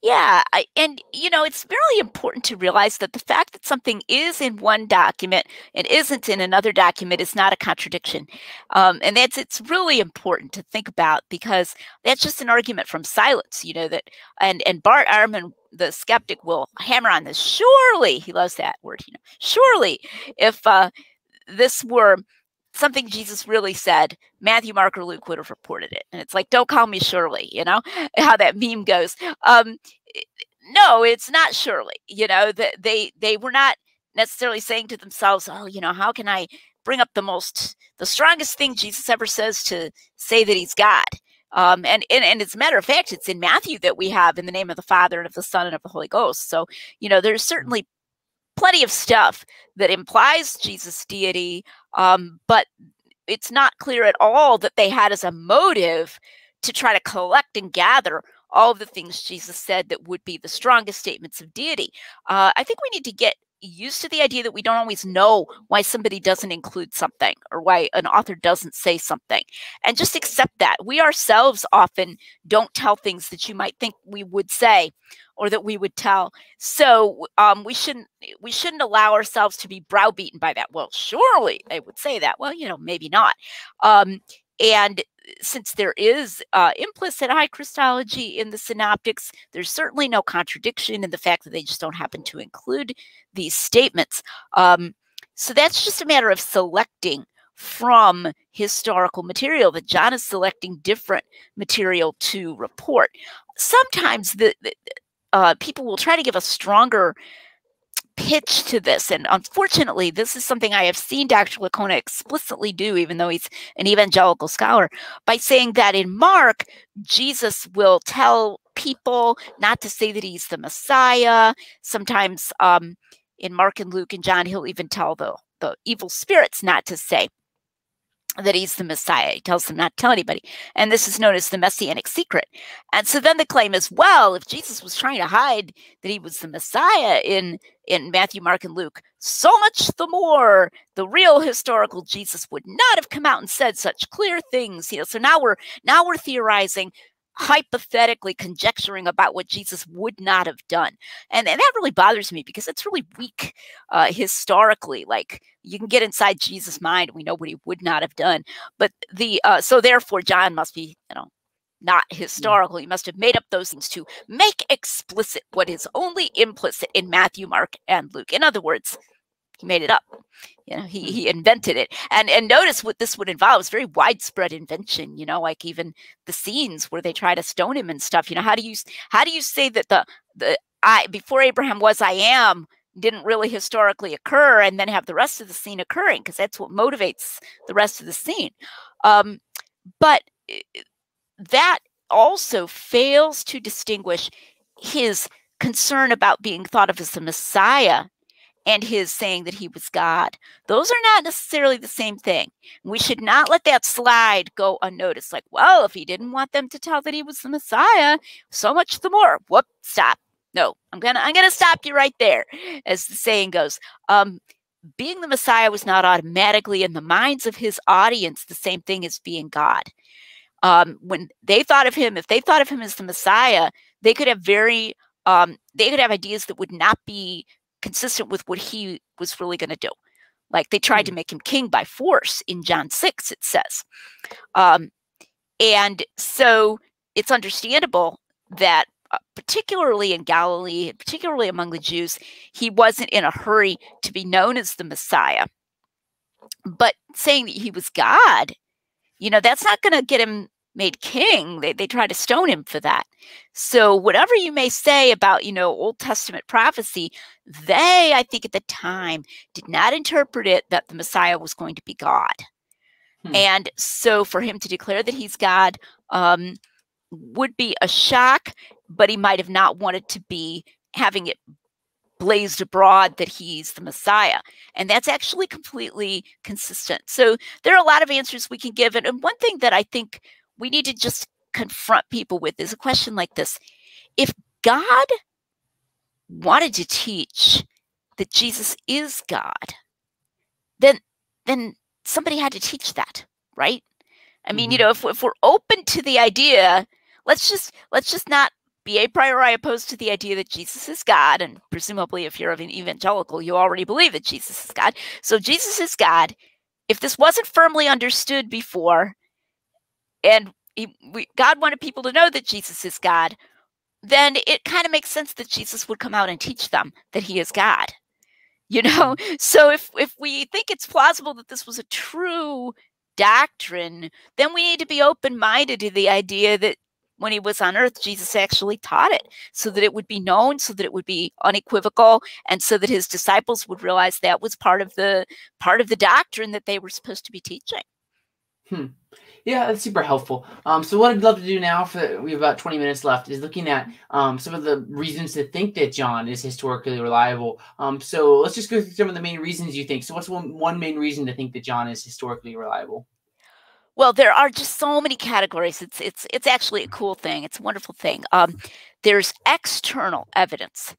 Yeah. I, and, you know, it's really important to realize that the fact that something is in one document and isn't in another document is not a contradiction. Um, and that's, it's really important to think about, because that's just an argument from silence, you know, that, and, and Bart Ehrman, the skeptic, will hammer on this. Surely, he loves that word, you know, surely if uh, this were something Jesus really said, Matthew, Mark, or Luke would have reported it. And it's like, don't call me Shirley, you know, how that meme goes. Um, no, it's not Shirley. You know, that they, they were not necessarily saying to themselves, oh, you know, how can I bring up the most, the strongest thing Jesus ever says to say that he's God? Um, and, and, and as a matter of fact, it's in Matthew that we have in the name of the Father and of the Son and of the Holy Ghost. So, you know, there's certainly plenty of stuff that implies Jesus' deity, um, but it's not clear at all that they had as a motive to try to collect and gather all of the things Jesus said that would be the strongest statements of deity. Uh, I think we need to get used to the idea that we don't always know why somebody doesn't include something or why an author doesn't say something, and just accept that. We ourselves often don't tell things that you might think we would say or that we would tell. So um, we shouldn't we shouldn't allow ourselves to be browbeaten by that. Well, surely they would say that. Well, you know, maybe not. Um, and since there is uh, implicit high Christology in the synoptics, there's certainly no contradiction in the fact that they just don't happen to include these statements. Um, so that's just a matter of selecting from historical material, that John is selecting different material to report. Sometimes the, the uh, people will try to give a stronger pitch to this. And unfortunately, this is something I have seen Doctor Lacona explicitly do, even though he's an evangelical scholar, by saying that in Mark, Jesus will tell people not to say that he's the Messiah. Sometimes um, in Mark and Luke and John, he'll even tell the, the evil spirits not to say that he's the Messiah. He tells them not to tell anybody. And this is known as the Messianic secret. And so then the claim is, well, if Jesus was trying to hide that he was the Messiah in, in Matthew, Mark, and Luke, so much the more the real historical Jesus would not have come out and said such clear things. You know, so now we're, now we're theorizing, hypothetically conjecturing about what Jesus would not have done. And, and that really bothers me, because it's really weak uh, historically. Like, you can get inside Jesus' mind, and we know what he would not have done. But the, uh, so therefore John must be, you know, not historical. He must have made up those things to make explicit what is only implicit in Matthew, Mark, and Luke. In other words, he made it up. You know, he, he invented it. And and notice what this would involve is very widespread invention, you know, like even the scenes where they try to stone him and stuff. You know, how do you how do you say that the the I before Abraham was I am didn't really historically occur, and then have the rest of the scene occurring, because that's what motivates the rest of the scene. Um, but that also fails to distinguish his concern about being thought of as the Messiah and his saying that he was God. Those are not necessarily the same thing. We should not let that slide go unnoticed. Like, well, if he didn't want them to tell that he was the Messiah, so much the more. Whoop, stop. No, I'm gonna, I'm gonna stop you right there, as the saying goes. Um, being the Messiah was not automatically in the minds of his audience the same thing as being God. Um, when they thought of him, if they thought of him as the Messiah, they could have very, um, they could have ideas that would not be consistent with what he was really going to do. Like they tried mm-hmm. to make him king by force in John six, it says. Um, and so it's understandable that uh, particularly in Galilee, particularly among the Jews, he wasn't in a hurry to be known as the Messiah. But saying that he was God, you know, that's not going to get him made king. They, they try to stone him for that. So whatever you may say about, you know, Old Testament prophecy, they, I think at the time, did not interpret it that the Messiah was going to be God. Hmm. And so for him to declare that he's God um, would be a shock, but he might have not wanted to be having it blazed abroad that he's the Messiah. And that's actually completely consistent. So there are a lot of answers we can give. And, and one thing that I think we need to just confront people with is a question like this. If God wanted to teach that Jesus is God, then, then somebody had to teach that, right? I mean, you know, if, if we're open to the idea, let's just, let's just not be a priori opposed to the idea that Jesus is God, and presumably if you're an evangelical, you already believe that Jesus is God. So Jesus is God. If this wasn't firmly understood before, and he, we, God wanted people to know that Jesus is God, then it kind of makes sense that Jesus would come out and teach them that he is God. You know? So if, if we think it's plausible that this was a true doctrine, then we need to be open-minded to the idea that when he was on earth, Jesus actually taught it so that it would be known, so that it would be unequivocal, and so that his disciples would realize that was part of the part of the doctrine that they were supposed to be teaching. Hmm. Yeah, that's super helpful. Um, so what I'd love to do now, for we have about twenty minutes left, is looking at um, some of the reasons to think that John is historically reliable. Um, so let's just go through some of the main reasons you think. So what's one, one main reason to think that John is historically reliable? Well, there are just so many categories. It's it's it's actually a cool thing. It's a wonderful thing. Um, there's external evidence,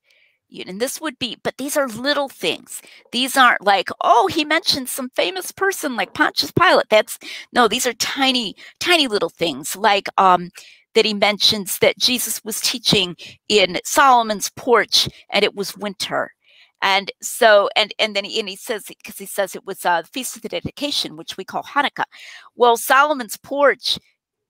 and this would be, but these are little things. These aren't like, oh, he mentioned some famous person like Pontius Pilate. That's no. These are tiny, tiny little things like um, that he mentions that Jesus was teaching in Solomon's porch, and it was winter. And so, and and then he, and he says, because he says it was uh, the Feast of the Dedication, which we call Hanukkah. Well, Solomon's porch,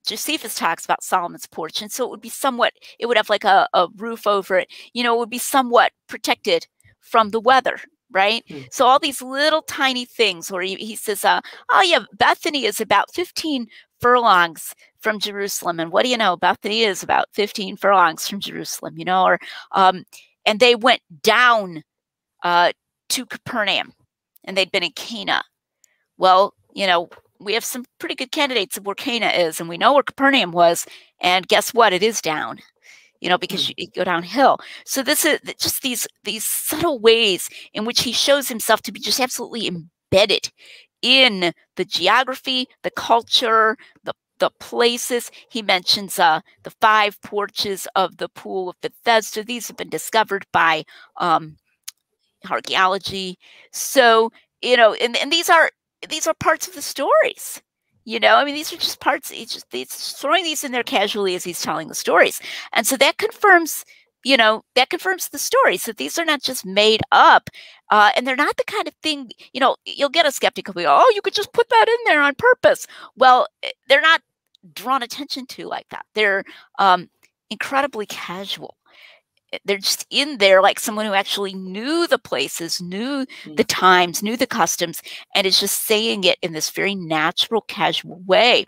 Josephus talks about Solomon's porch. And so it would be somewhat, it would have like a, a roof over it. You know, it would be somewhat protected from the weather, right? Mm-hmm. So all these little tiny things where he, he says, uh, oh yeah, Bethany is about fifteen furlongs from Jerusalem. And what do you know? Bethany is about fifteen furlongs from Jerusalem, you know, or, um, and they went down Uh, to Capernaum, and they'd been in Cana. Well, you know, we have some pretty good candidates of where Cana is, and we know where Capernaum was, and guess what? It is down, you know, because you, you go downhill. So this is just these, these subtle ways in which he shows himself to be just absolutely embedded in the geography, the culture, the the places. He mentions uh, the five porches of the pool of Bethesda. These have been discovered by um, archaeology. So, you know, and, and these are, these are parts of the stories, you know, I mean, these are just parts, he's just, he's throwing these in there casually as he's telling the stories. And so that confirms, you know, that confirms the stories, that these are not just made up. Uh, and they're not the kind of thing, you know, you'll get a skeptic who'll be, oh, you could just put that in there on purpose. Well, they're not drawn attention to like that. They're um, incredibly casual. They're just in there like someone who actually knew the places, knew the times, knew the customs, and is just saying it in this very natural, casual way.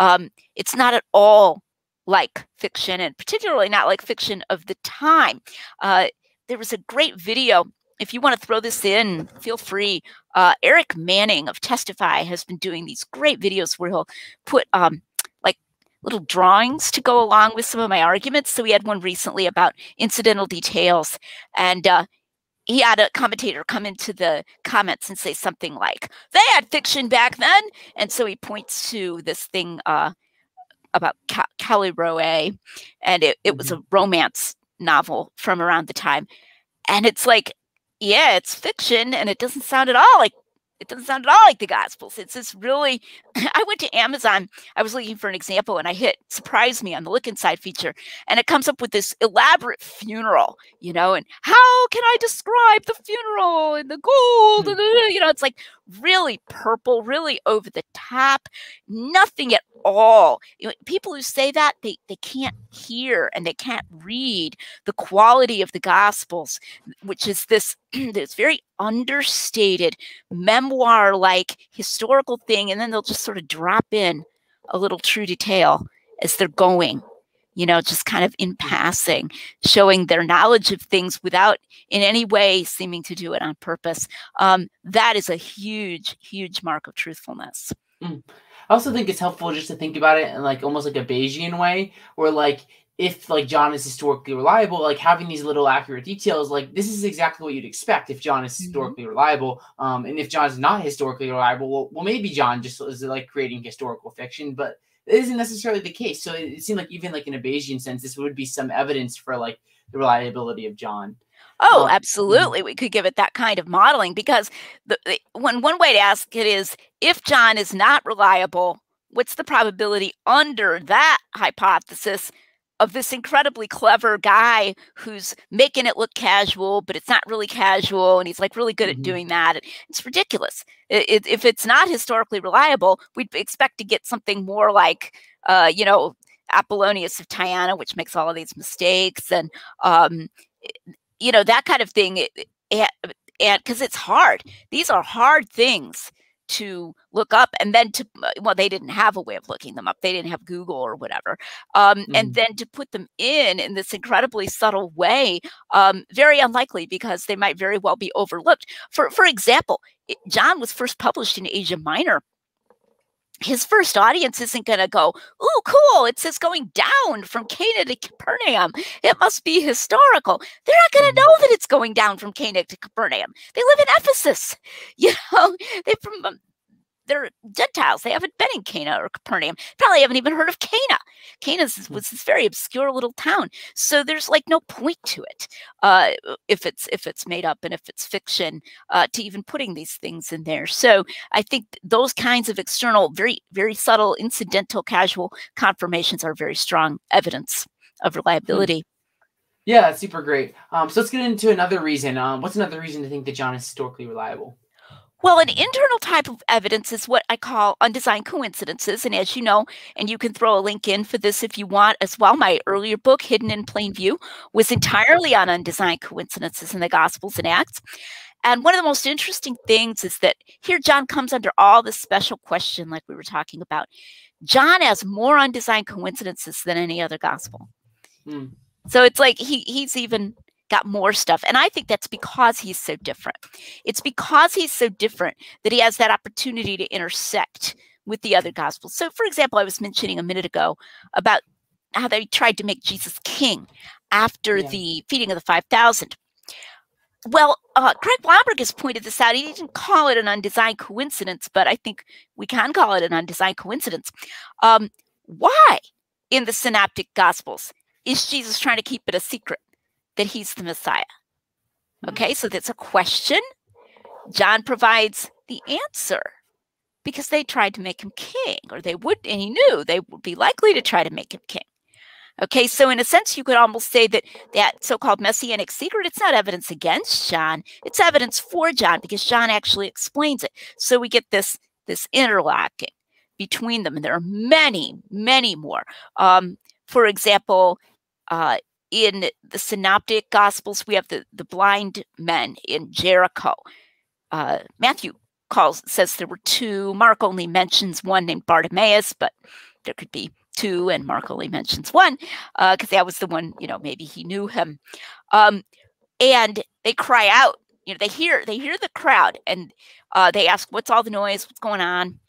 Um, it's not at all like fiction, and particularly not like fiction of the time. Uh, there was a great video. If you want to throw this in, feel free. Uh, Eric Manning of Testify has been doing these great videos where he'll put um, little drawings to go along with some of my arguments. So we had one recently about incidental details. And uh, he had a commentator come into the comments and say something like, they had fiction back then. And so he points to this thing uh, about Ca Callie Roe, and it, it was a romance novel from around the time. And it's like, yeah, it's fiction, and it doesn't sound at all like, it doesn't sound at all like the Gospels. It's this really, I went to Amazon, I was looking for an example, and I hit surprise me on the look inside feature, and it comes up with this elaborate funeral, you know, and how can I describe the funeral and the gold, and, you know, it's like really purple, really over the top, nothing at all. You know, people who say that, they, they can't hear and they can't read the quality of the Gospels, which is this, this very understated memoir-like historical thing, and then they'll just sort of drop in a little true detail as they're going, you know, just kind of in passing, showing their knowledge of things without in any way seeming to do it on purpose. Um, that is a huge, huge mark of truthfulness. Mm. I also think it's helpful just to think about it in like almost like a Bayesian way, where like if like John is historically reliable, like having these little accurate details, like this is exactly what you'd expect if John is historically mm-hmm. reliable. Um, and if John's not historically reliable, well, well, maybe John just is like creating historical fiction, but it isn't necessarily the case. So it, it seemed like even like in a Bayesian sense, this would be some evidence for like the reliability of John. Oh, um, absolutely. We could give it that kind of modeling, because the, the, when one way to ask it is, if John is not reliable, what's the probability under that hypothesis of this incredibly clever guy who's making it look casual, but it's not really casual, and he's like really good mm-hmm. at doing that? It's ridiculous. It, it, if it's not historically reliable, we'd expect to get something more like, uh, you know, Apollonius of Tyana, which makes all of these mistakes, and um, you know, that kind of thing. And because it's hard, these are hard things to look up, and then to, well, they didn't have a way of looking them up. They didn't have Google or whatever. Um, mm-hmm. And then to put them in, in this incredibly subtle way, um, very unlikely, because they might very well be overlooked. For, for example, John was first published in Asia Minor. His first audience isn't going to go, oh, cool, it says going down from Cana to Capernaum, it must be historical. They're not going to know that it's going down from Cana to Capernaum. They live in Ephesus. You know, they from, um, they're Gentiles. They haven't been in Cana or Capernaum. Probably haven't even heard of Cana. Cana was this very obscure little town. So there's like no point to it uh, if it's if it's made up and if it's fiction, uh, to even putting these things in there. So I think those kinds of external, very, very subtle, incidental, casual confirmations are very strong evidence of reliability. Mm-hmm. Yeah, that's super great. Um, so let's get into another reason. Um, what's another reason to think that John is historically reliable? Well, an internal type of evidence is what I call undesigned coincidences. And as you know, and you can throw a link in for this if you want as well, my earlier book, Hidden in Plain View, was entirely on undesigned coincidences in the Gospels and Acts. And one of the most interesting things is that here John comes under all this special question like we were talking about. John has more undesigned coincidences than any other Gospel. Mm. So it's like he he's even got more stuff. And I think that's because he's so different. It's because he's so different that he has that opportunity to intersect with the other Gospels. So, for example, I was mentioning a minute ago about how they tried to make Jesus king after yeah. the feeding of the five thousand. Well, uh, Craig Blomberg has pointed this out. He didn't call it an undesigned coincidence, but I think we can call it an undesigned coincidence. Um, why in the Synoptic Gospels is Jesus trying to keep it a secret that he's the Messiah? Okay, so that's a question. John provides the answer, because they tried to make him king, or they would, and he knew they would be likely to try to make him king. Okay, so in a sense, you could almost say that that so-called messianic secret, it's not evidence against John, it's evidence for John, because John actually explains it. So we get this, this interlocking between them, and there are many, many more. Um, for example, uh, in the Synoptic Gospels, we have the, the blind men in Jericho. Uh, Matthew calls says there were two. Mark only mentions one named Bartimaeus, but there could be two, and Mark only mentions one because uh, that was the one, you know, maybe he knew him. Um, and they cry out. You know, they hear they hear the crowd, and uh, they ask, "What's all the noise? What's going on?"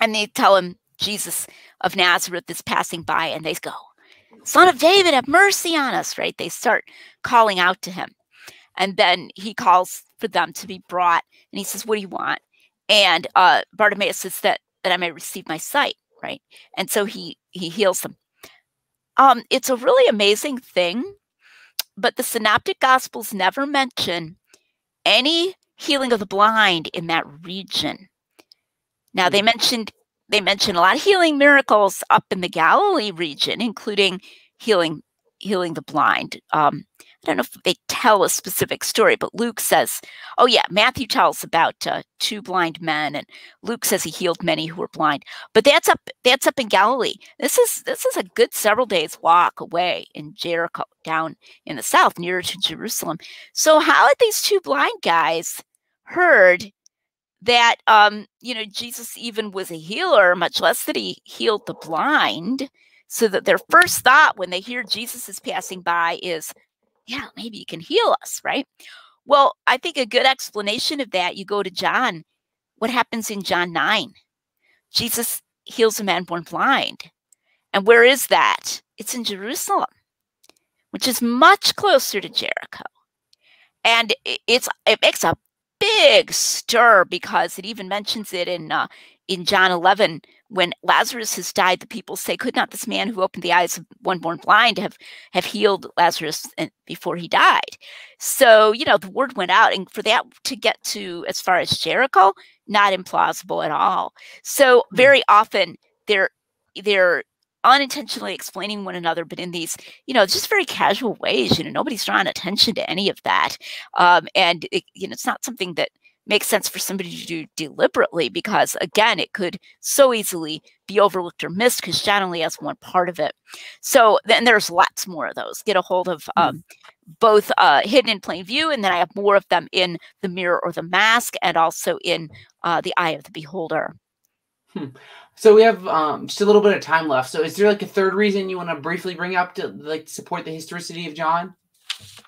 And they tell him, "Jesus of Nazareth is passing by," and they go, "Son of David, have mercy on us," right? They start calling out to him. And then he calls for them to be brought, and he says, what do you want? And uh, Bartimaeus says that, that I may receive my sight, right? And so he, he heals them. Um, it's a really amazing thing, but the Synoptic Gospels never mention any healing of the blind in that region. Now, they mentioned they mentioned a lot of healing miracles up in the Galilee region, including healing healing the blind. Um, I don't know if they tell a specific story, but Luke says, oh yeah, Matthew tells about uh, two blind men, and Luke says he healed many who were blind. But that's up that's up in Galilee. This is this is a good several days walk away in Jericho, down in the south, nearer to Jerusalem. So how had these two blind guys heard that um, you know, Jesus even was a healer, much less that he healed the blind? So that their first thought when they hear Jesus is passing by is, yeah, maybe you can heal us, right? Well, I think a good explanation of that, you go to John. What happens in John nine? Jesus heals a man born blind. And where is that? It's in Jerusalem, which is much closer to Jericho. And it's it makes a big stir, because it even mentions it in uh, in John eleven, when Lazarus has died. The people say, could not this man who opened the eyes of one born blind have, have healed Lazarus before he died? So, you know, the word went out, and for that to get to as far as Jericho, not implausible at all. So very often they're, they're unintentionally explaining one another, but in these, you know, just very casual ways. You know, nobody's drawing attention to any of that. Um, and, it, you know, it's not something that makes sense for somebody to do deliberately, because again, it could so easily be overlooked or missed because John only has one part of it. So then there's lots more of those. Get a hold of um, both uh, Hidden in Plain View, and then I have more of them in The Mirror or the Mask, and also in uh, The Eye of the Beholder. Hmm. So we have um, just a little bit of time left. So is there like a third reason you want to briefly bring up to like support the historicity of John?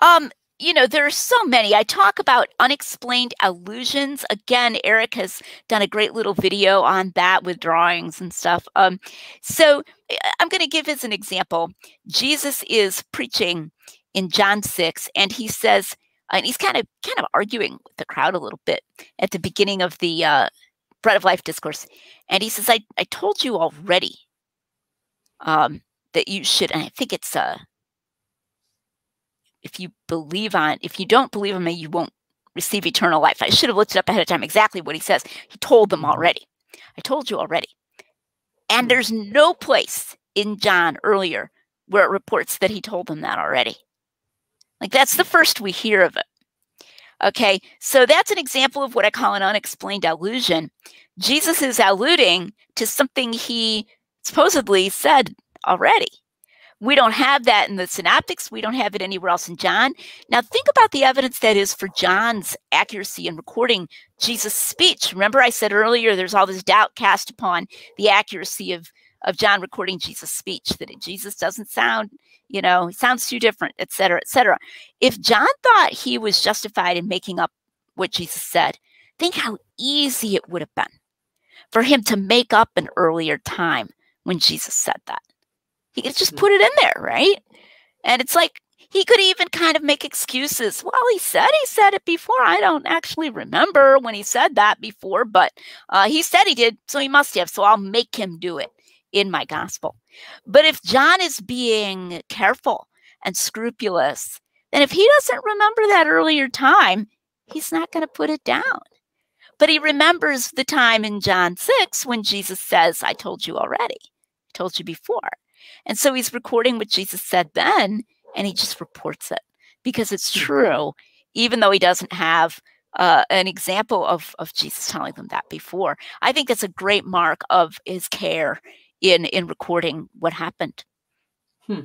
Um. You know, there are so many. I talk about unexplained allusions. Again, Eric has done a great little video on that with drawings and stuff. Um, so I'm going to give as an example. Jesus is preaching in John six, and he says, and he's kind of kind of arguing with the crowd a little bit at the beginning of the uh, Bread of Life discourse. And he says, I, I told you already um, that you should, and I think it's a, uh, if you believe on, if you don't believe on me, you won't receive eternal life. I should have looked it up ahead of time exactly what he says. He told them already. I told you already. And there's no place in John earlier where it reports that he told them that already. Like, that's the first we hear of it. Okay, so that's an example of what I call an unexplained allusion. Jesus is alluding to something he supposedly said already. We don't have that in the Synoptics. We don't have it anywhere else in John. Now, think about the evidence that is for John's accuracy in recording Jesus' speech. Remember, I said earlier, there's all this doubt cast upon the accuracy of, of John recording Jesus' speech, that Jesus doesn't sound, you know, he sounds too different, et cetera, et cetera. If John thought he was justified in making up what Jesus said, think how easy it would have been for him to make up an earlier time when Jesus said that. He could just put it in there, right? And it's like, he could even kind of make excuses. Well, he said he said it before. I don't actually remember when he said that before, but uh, he said he did, so he must have. So I'll make him do it in my gospel. But if John is being careful and scrupulous, then if he doesn't remember that earlier time, he's not going to put it down. But he remembers the time in John six when Jesus says, I told you already, I told you before. And so he's recording what Jesus said then, and he just reports it because it's true, even though he doesn't have uh, an example of, of Jesus telling them that before. I think that's a great mark of his care in, in recording what happened. Hmm.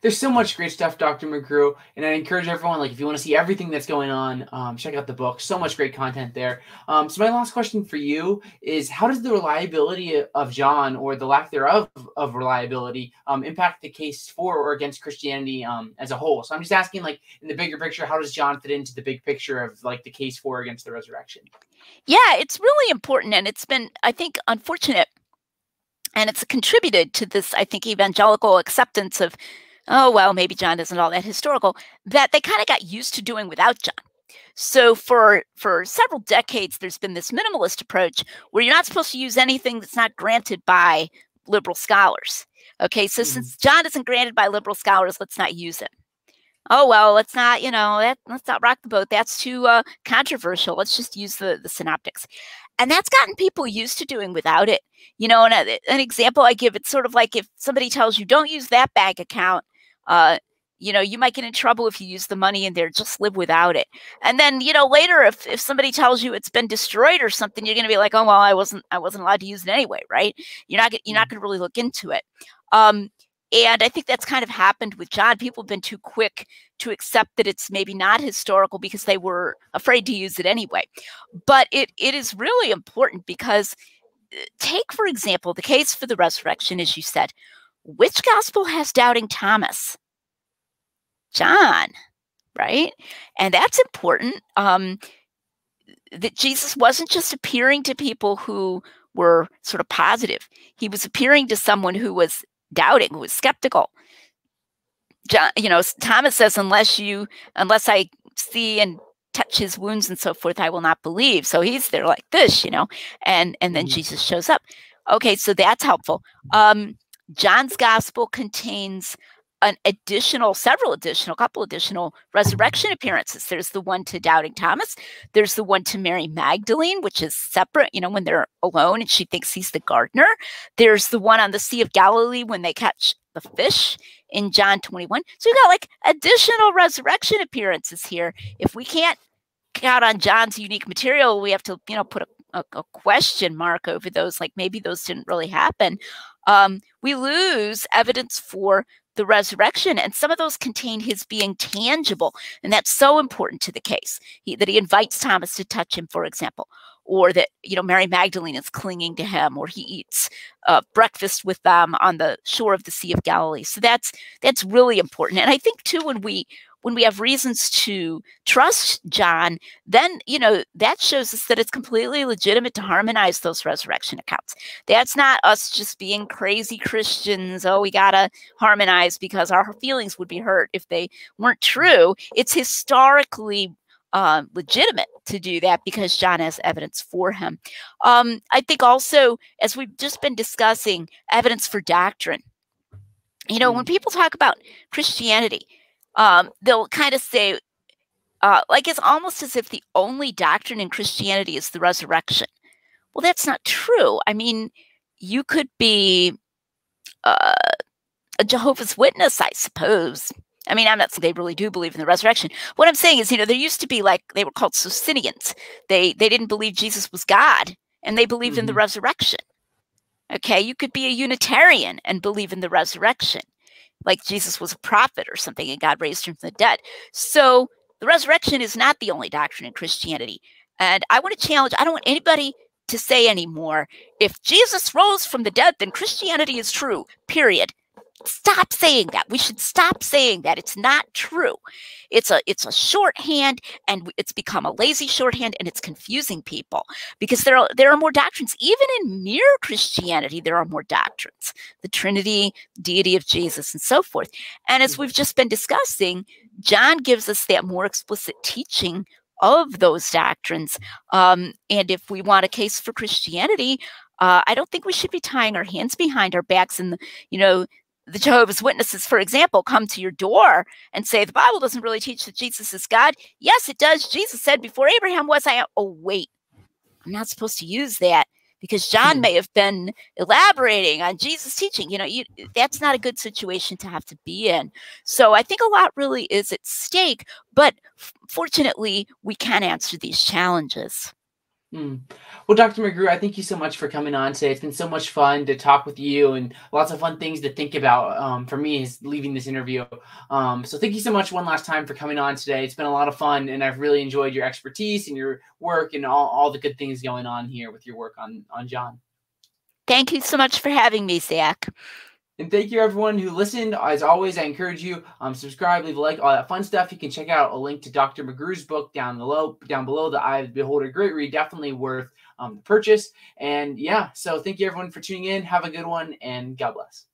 There's so much great stuff, Doctor McGrew, and I encourage everyone, like, if you want to see everything that's going on, um, check out the book. So much great content there. Um, so my last question for you is, how does the reliability of John, or the lack thereof of reliability, um, impact the case for or against Christianity um, as a whole? So I'm just asking, like, in the bigger picture, how does John fit into the big picture of, like, the case for or against the resurrection? Yeah, it's really important, and it's been, I think, unfortunate, and it's contributed to this, I think, evangelical acceptance of oh, well, maybe John isn't all that historical, that they kind of got used to doing without John. So for, for several decades, there's been this minimalist approach where you're not supposed to use anything that's not granted by liberal scholars. Okay, so mm-hmm. since John isn't granted by liberal scholars, let's not use him. Oh, well, let's not, you know, that, let's not rock the boat. That's too uh, controversial. Let's just use the, the synoptics. And that's gotten people used to doing without it. You know, and a, an example I give, it's sort of like if somebody tells you, don't use that bank account, uh, you know, you might get in trouble if you use the money in there, just live without it. And then, you know, later, if, if somebody tells you it's been destroyed or something, you're going to be like, oh, well, I wasn't, I wasn't allowed to use it anyway, right? You're not, you're not going to really look into it. Um, And I think that's kind of happened with John. People have been too quick to accept that it's maybe not historical because they were afraid to use it anyway. But it it is really important because take, for example, the case for the resurrection, as you said. Which gospel has doubting Thomas? John, right? And that's important, um, that Jesus wasn't just appearing to people who were sort of positive. He was appearing to someone who was doubting, who was skeptical. John, you know, Thomas says, unless you, unless I see and touch his wounds and so forth, I will not believe. So he's there like this, you know, and, and then mm-hmm. Jesus shows up. Okay, so that's helpful. Um, John's gospel contains an additional, several additional, couple additional resurrection appearances. There's the one to doubting Thomas. There's the one to Mary Magdalene, which is separate, you know, when they're alone and she thinks he's the gardener. There's the one on the Sea of Galilee when they catch the fish in John twenty-one. So you got like additional resurrection appearances here. If we can't count on John's unique material, we have to, you know, put a, a, a question mark over those, like maybe those didn't really happen. Um, we lose evidence for the resurrection, and some of those contain his being tangible, and that's so important to the case, he, that he invites Thomas to touch him, for example, or that, you know, Mary Magdalene is clinging to him, or he eats uh, breakfast with them on the shore of the Sea of Galilee. So that's that's really important. And I think too, when we when we have reasons to trust John, then, you know, that shows us that it's completely legitimate to harmonize those resurrection accounts. That's not us just being crazy Christians. Oh, we gotta harmonize because our feelings would be hurt if they weren't true. It's historically uh, legitimate to do that because John has evidence for him. Um, I think also, as we've just been discussing, evidence for doctrine. You know, when people talk about Christianity, Um, they'll kind of say, uh, like, it's almost as if the only doctrine in Christianity is the resurrection. Well, that's not true. I mean, you could be uh, a Jehovah's Witness, I suppose. I mean, I'm not saying they really do believe in the resurrection. What I'm saying is, you know, there used to be, like, they were called Socinians. They, they didn't believe Jesus was God, and they believed mm-hmm. in the resurrection. Okay, you could be a Unitarian and believe in the resurrection, like Jesus was a prophet or something and God raised him from the dead. So the resurrection is not the only doctrine in Christianity. And I want to challenge, I don't want anybody to say anymore, if Jesus rose from the dead, then Christianity is true, period. Stop saying that. We should stop saying that. It's not true. It's a, it's a shorthand, and it's become a lazy shorthand, and it's confusing people because there are, there are more doctrines. Even in mere Christianity, there are more doctrines, the Trinity, deity of Jesus, and so forth. And as we've just been discussing, John gives us that more explicit teaching of those doctrines. Um, and if we want a case for Christianity, uh, I don't think we should be tying our hands behind our backs and, you know, the Jehovah's Witnesses, for example, come to your door and say, the Bible doesn't really teach that Jesus is God. Yes, it does. Jesus said, before Abraham was, I am. Oh, wait, I'm not supposed to use that because John may have been elaborating on Jesus' teaching. You know, you, that's not a good situation to have to be in. So I think a lot really is at stake, but fortunately, we can answer these challenges. Hmm. Well, Doctor McGrew, I thank you so much for coming on today. It's been so much fun to talk with you and lots of fun things to think about um, for me is leaving this interview. Um, so thank you so much one last time for coming on today. It's been a lot of fun, and I've really enjoyed your expertise and your work and all, all the good things going on here with your work on, on John. Thank you so much for having me, Zach. And thank you, everyone who listened. As always, I encourage you, um, subscribe, leave a like, all that fun stuff. You can check out a link to Doctor McGrew's book down below, down below, The Eye of the Beholder. Great read, definitely worth um, the purchase. And yeah, so thank you, everyone, for tuning in. Have a good one, and God bless.